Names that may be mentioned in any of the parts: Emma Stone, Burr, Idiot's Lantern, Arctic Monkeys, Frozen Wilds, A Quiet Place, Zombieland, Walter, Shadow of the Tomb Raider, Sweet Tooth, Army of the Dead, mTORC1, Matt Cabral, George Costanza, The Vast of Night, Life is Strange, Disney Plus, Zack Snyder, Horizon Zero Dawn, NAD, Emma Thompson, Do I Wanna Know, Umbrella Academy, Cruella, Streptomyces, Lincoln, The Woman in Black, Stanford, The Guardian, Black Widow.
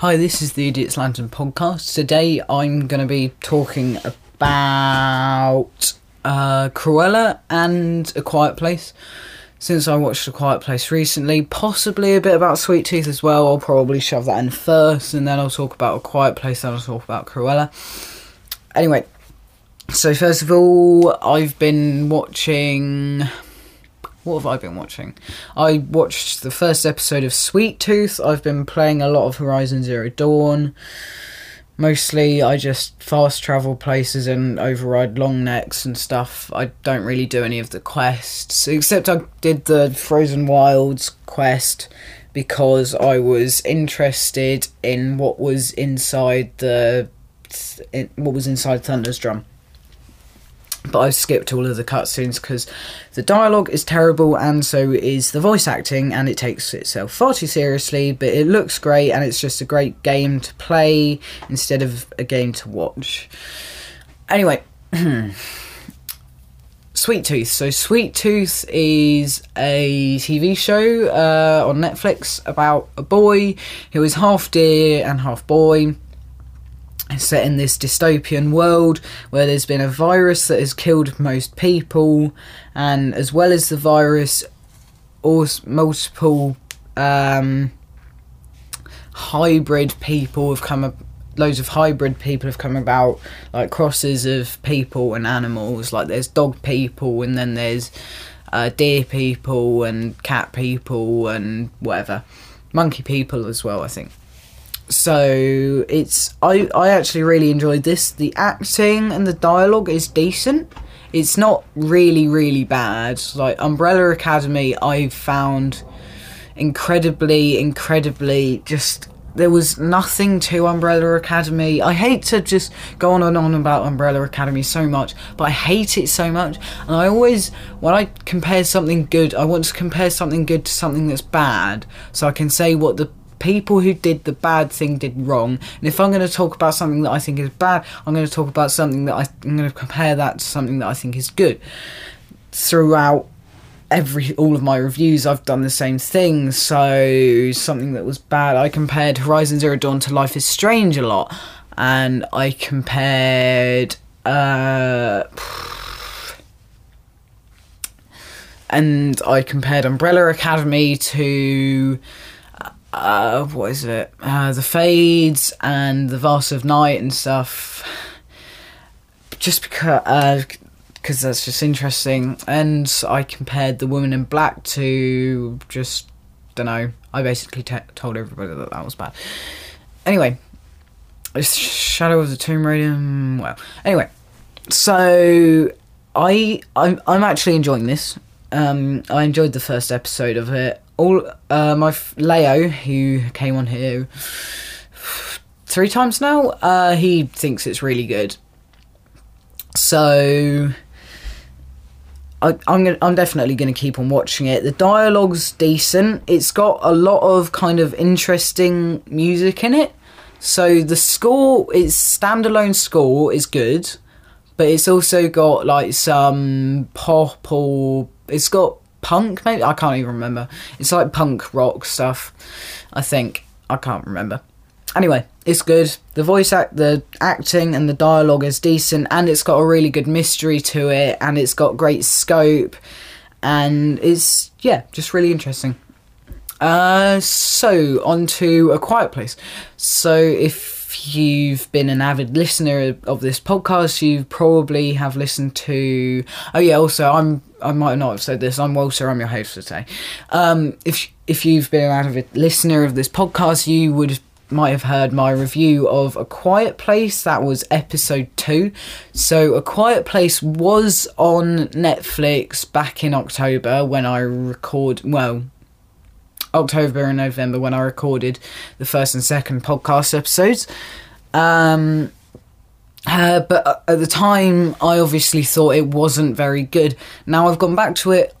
Hi, this is the Idiot's Lantern podcast. Today I'm going to be talking about Cruella and A Quiet Place. Since I watched A Quiet Place recently, possibly a bit about Sweet Tooth as well. I'll probably shove that in first, and then I'll talk about A Quiet Place, then I'll talk about Cruella. Anyway, so first of all, I've been watching... What have I been watching? I watched the first episode of Sweet Tooth. I've been playing a lot of Horizon Zero Dawn. Mostly I just fast travel places and override long necks and stuff. I don't really do any of the quests, except I did the Frozen Wilds quest because I was interested in what was inside Thunder's Drum. But I've skipped all of the cutscenes because the dialogue is terrible and so is the voice acting, and it takes itself far too seriously, but it looks great and it's just a great game to play instead of a game to watch. Anyway, Sweet Tooth. So Sweet Tooth is a TV show on Netflix about a boy who is half deer and half boy. It's set in this dystopian world where there's been a virus that has killed most people, and as well as the virus, multiple loads of hybrid people have come about, like crosses of people and animals. Like there's dog people, and then there's deer people and cat people and whatever, monkey people as well, I think. So it's I actually really enjoyed this. The acting and the dialogue is decent. It's not really bad. Like Umbrella Academy, I found incredibly just, there was nothing to Umbrella Academy. I hate to just go on and on about Umbrella Academy so much, but I hate it so much. And I always, when I compare something good, I want to compare something good to something that's bad, so I can say what the people who did the bad thing did wrong. And if I'm going to talk about something that I think is bad, I'm going to talk about something that I'm going to compare that to something that I think is good. Throughout all of my reviews, I've done the same thing. So something that was bad, I compared Horizon Zero Dawn to Life is Strange a lot, and I compared Umbrella Academy to The Fades and The Vast of Night and stuff, just because that's just interesting. And I compared The Woman in Black to, just don't know, I basically told everybody that was bad. Anyway, Shadow of the Tomb Raider, well, anyway, so I'm actually enjoying this. I enjoyed the first episode of it. Leo, who came on here 3 times now, he thinks it's really good. So I'm definitely going to keep on watching it. The dialogue's decent. It's got a lot of kind of interesting music in it. So the score, its standalone score is good, but it's also got like some pop, or it's got punk, maybe, I can't even remember. It's like punk rock stuff, I think. I can't remember. Anyway, it's good. The the acting and the dialogue is decent, and it's got a really good mystery to it, and it's got great scope, and it's, yeah, just really interesting. So on to A Quiet Place. So if you've been an avid listener of this podcast, you probably have listened to... Oh yeah, also, I might not have said this, I'm Walter, I'm your host for today. If you've been an avid listener of this podcast, you might have heard my review of A Quiet Place. That was episode 2. So A Quiet Place was on Netflix back in October when I October and November when I recorded the first and second podcast episodes. But at the time, I obviously thought it wasn't very good. Now I've gone back to it,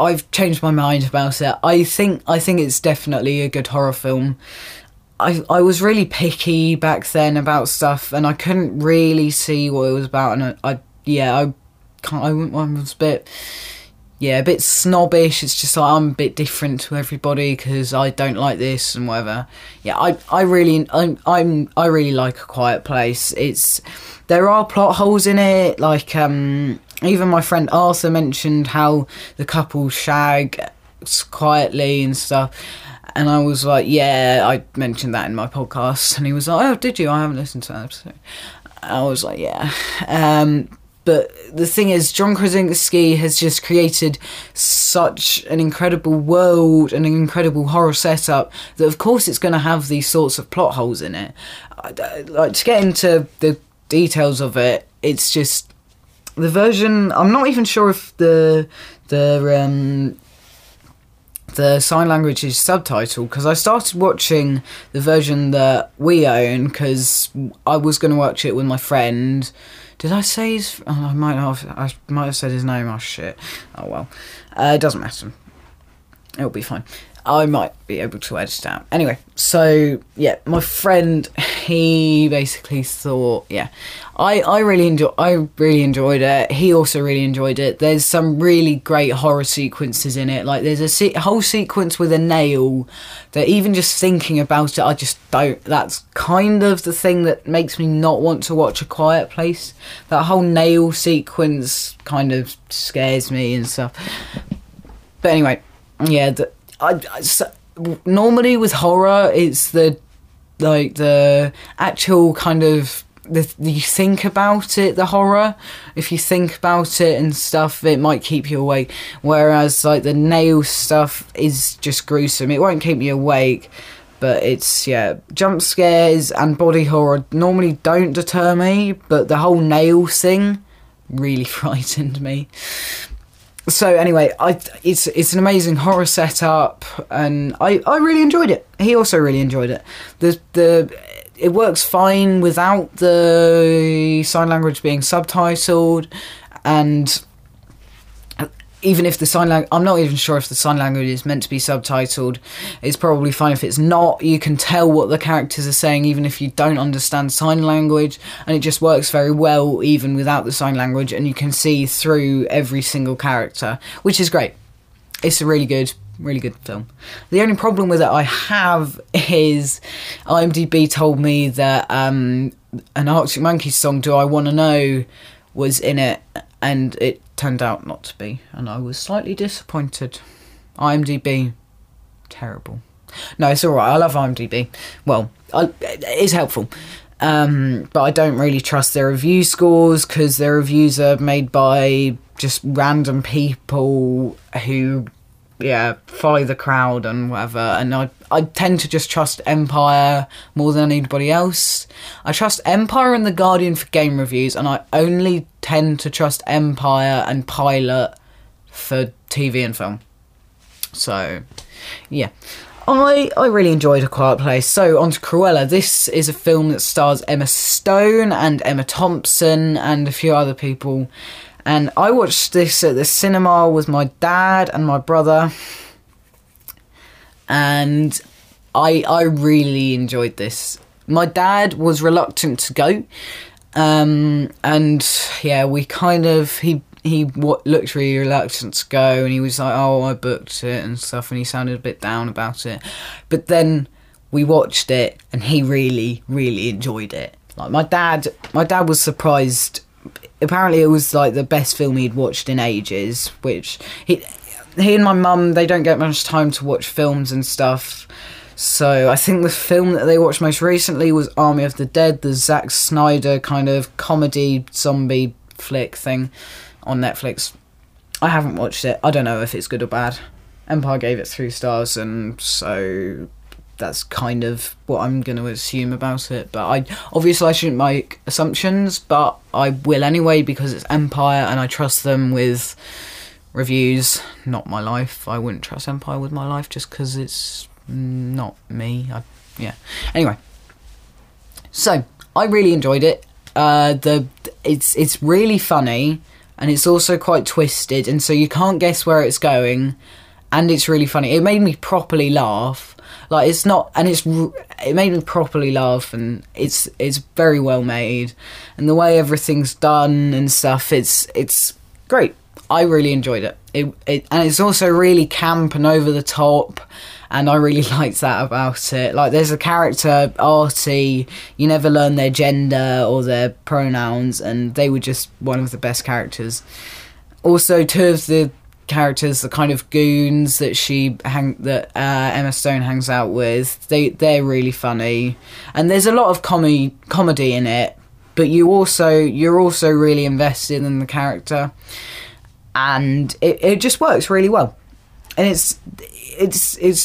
I've changed my mind about it. I think it's definitely a good horror film. I was really picky back then about stuff, and I couldn't really see what it was about, and I was a bit... yeah, a bit snobbish. It's just like, I'm a bit different to everybody because I don't like this and whatever. Yeah, I really like A Quiet Place. It's, there are plot holes in it, like even my friend Arthur mentioned how the couple shag quietly and stuff. And I was like, yeah, I mentioned that in my podcast. And he was like, oh, did you? I haven't listened to that episode. I was like, yeah. But the thing is, John Krasinski has just created such an incredible world and an incredible horror setup that, of course, it's going to have these sorts of plot holes in it. Like, to get into the details of it, it's just the version... I'm not even sure if the sign language is subtitled, because I started watching the version that we own because I was going to watch it with my friend. Did I say his... Oh, I might have said his name. Oh, shit. Oh, well. It doesn't matter. It'll be fine. I might be able to edit it out. Anyway, so, yeah, my friend, he basically thought... Yeah, I really enjoyed it. He also really enjoyed it. There's some really great horror sequences in it. Like, there's a whole sequence with a nail that, even just thinking about it, I just don't... That's kind of the thing that makes me not want to watch A Quiet Place. That whole nail sequence kind of scares me and stuff. But anyway, yeah... So, normally with horror, it's the actual kind of you think about it, the horror. If you think about it and stuff, it might keep you awake. Whereas like the nail stuff is just gruesome. It won't keep you awake, but it's, yeah, jump scares and body horror normally don't deter me, but the whole nail thing really frightened me. So anyway, it's an amazing horror setup, and I really enjoyed it. He also really enjoyed it. It works fine without the sign language being subtitled, and even if the sign language... I'm not even sure if the sign language is meant to be subtitled. It's probably fine if it's not. You can tell what the characters are saying even if you don't understand sign language. And it just works very well even without the sign language. And you can see through every single character, which is great. It's a really good, really good film. The only problem with it I have is IMDb told me that an Arctic Monkeys song, Do I Wanna Know, was in it. And it turned out not to be, and I was slightly disappointed. IMDb, terrible. No, it's alright, I love IMDb. Well, it is helpful. But I don't really trust their review scores, because their reviews are made by just random people who, yeah, follow the crowd and whatever. And I tend to just trust Empire more than anybody else. I trust Empire and The Guardian for game reviews, and I only tend to trust Empire and Pilot for TV and film. So, yeah. I really enjoyed A Quiet Place. So, on to Cruella. This is a film that stars Emma Stone and Emma Thompson and a few other people. And I watched this at the cinema with my dad and my brother. And I really enjoyed this. My dad was reluctant to go. And yeah, we kind of... He looked really reluctant to go, and he was like, oh, I booked it and stuff. And he sounded a bit down about it. But then we watched it, and he really, really enjoyed it. Like, my dad was surprised... Apparently it was like the best film he'd watched in ages, which he and my mum, they don't get much time to watch films and stuff. So I think the film that they watched most recently was Army of the Dead, the Zack Snyder kind of comedy zombie flick thing on Netflix. I haven't watched it. I don't know if it's good or bad. Empire gave it 3 stars, and so that's kind of what I'm going to assume about it. But I shouldn't make assumptions, but I will anyway, because it's Empire and I trust them with reviews, not my life. I wouldn't trust Empire with my life just because it's not me. Yeah. Anyway. So, I really enjoyed it. It's really funny, and it's also quite twisted, and so you can't guess where it's going, and it's really funny. It made me properly laugh. Like, it's not, and it made me properly laugh, and it's very well made, and the way everything's done and stuff, it's great. I really enjoyed it. And it's also really camp and over the top, and I really liked that about it. Like, there's a character, Artie, you never learn their gender or their pronouns, and they were just one of the best characters. Also, two of the characters, the kind of goons that Emma Stone hangs out with, they're really funny, and there's a lot of comedy in it, but you're also really invested in the character, and it just works really well, and it's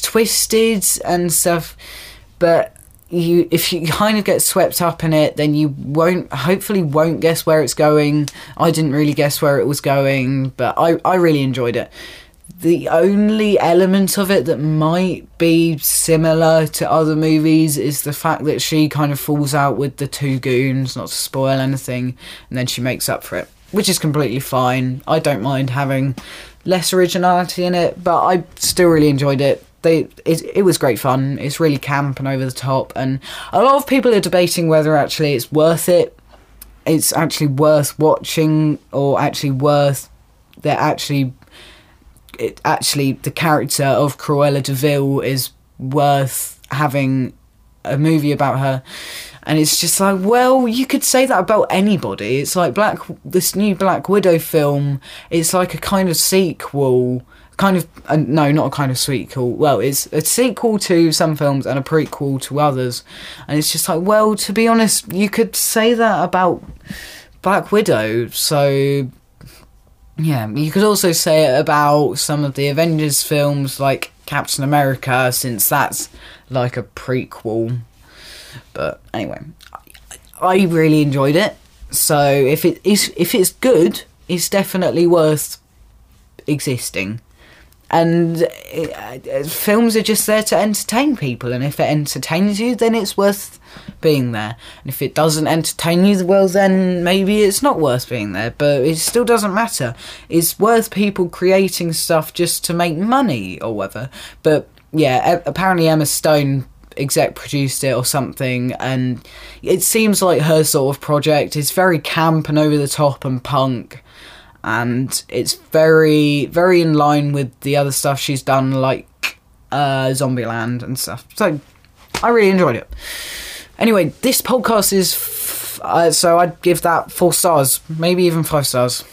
twisted and stuff, but if you kind of get swept up in it, then you hopefully won't guess where it's going. I didn't really guess where it was going, but I really enjoyed it. The only element of it that might be similar to other movies is the fact that she kind of falls out with the two goons, not to spoil anything, and then she makes up for it, which is completely fine. I don't mind having less originality in it, but I still really enjoyed it. It was great fun. It's really camp and over the top, and a lot of people are debating whether actually it's worth it. It's actually worth watching, or actually worth the character of Cruella de Vil is worth having a movie about her. And it's just like, well, you could say that about anybody. It's like this new Black Widow film. It's like a kind of sequel. It's a sequel to some films and a prequel to others, and it's just like, well, to be honest, you could say that about Black Widow. So yeah, you could also say it about some of the Avengers films, like Captain America, since that's like a prequel. But anyway, I really enjoyed it, so if it's good, it's definitely worth existing. And films are just there to entertain people, and if it entertains you, then it's worth being there. And if it doesn't entertain you, well, then maybe it's not worth being there, but it still doesn't matter. It's worth people creating stuff just to make money or whatever. But yeah, apparently Emma Stone exec produced it or something, and it seems like her sort of project. It's very camp and over the top and punk, and it's very, very in line with the other stuff she's done, like Zombieland and stuff. So I really enjoyed it. Anyway, this podcast is so I'd give that 4 stars, maybe even 5 stars.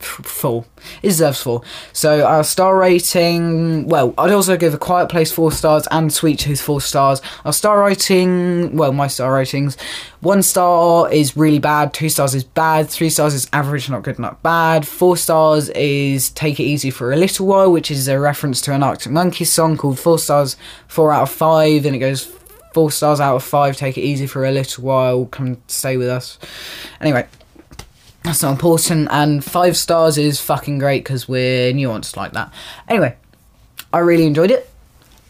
4. It deserves 4. So our star rating, well, I'd also give A Quiet Place 4 stars and Sweet Tooth 4 stars. Our star rating, well, my star ratings, 1 star is really bad, 2 stars is bad, 3 stars is average, not good, not bad, 4 stars is take it easy for a little while, which is a reference to an Arctic Monkeys song called 4 stars 4 out of 5, and it goes 4 stars out of 5, take it easy for a little while, come stay with us. Anyway, that's not important, and 5 stars is fucking great because we're nuanced like that. Anyway, I really enjoyed it.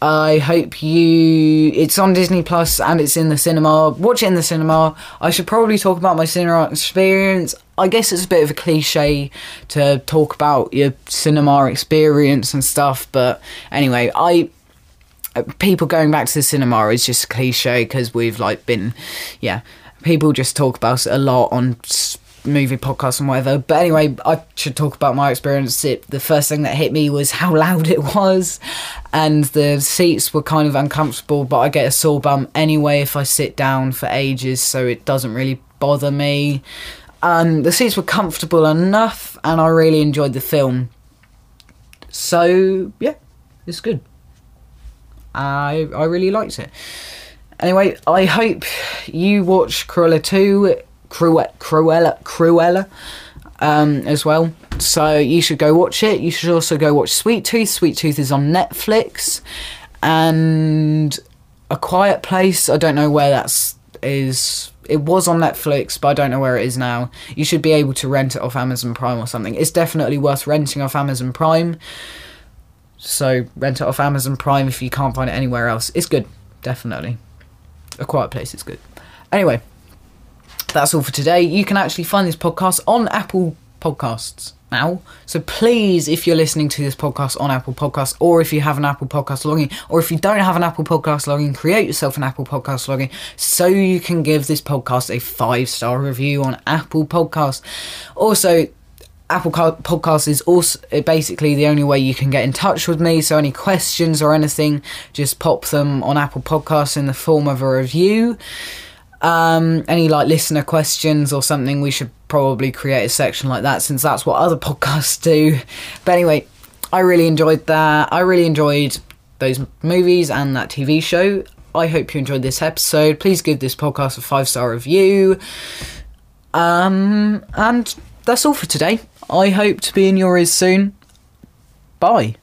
I hope you... It's on Disney Plus and it's in the cinema. Watch it in the cinema. I should probably talk about my cinema experience. I guess it's a bit of a cliche to talk about your cinema experience and stuff, but anyway, people going back to the cinema is just a cliche because we've, like, been... Yeah, people just talk about it a lot on... movie podcast and whatever, but anyway, I should talk about my experience. The first thing that hit me was how loud it was, and the seats were kind of uncomfortable, but I get a sore bum anyway if I sit down for ages, so it doesn't really bother me. The seats were comfortable enough, and I really enjoyed the film, so yeah, it's good. I really liked it. Anyway, I hope you watch Cruella 2 as well, so you should go watch it. You should also go watch Sweet Tooth. Sweet Tooth is on Netflix, and A Quiet Place, I don't know where that is. It was on Netflix, but I don't know where it is now. You should be able to rent it off Amazon Prime or something. It's definitely worth renting off Amazon Prime, so rent it off Amazon Prime if you can't find it anywhere else. It's good, definitely. A Quiet Place is good. Anyway, that's all for today. You can actually find this podcast on Apple Podcasts now, so please, if you're listening to this podcast on Apple Podcasts, or if you have an Apple Podcast login, or if you don't have an Apple Podcast login, create yourself an Apple Podcast login so you can give this podcast a 5-star review on Apple Podcasts. Also, Apple Podcasts is also basically the only way you can get in touch with me, so any questions or anything, just pop them on Apple Podcasts in the form of a review. Any like listener questions or something, we should probably create a section like that, since that's what other podcasts do. But anyway, I really enjoyed that. I really enjoyed those movies and that TV show. I hope you enjoyed this episode. Please give this podcast a 5-star review. And that's all for today. I hope to be in your ears soon. Bye.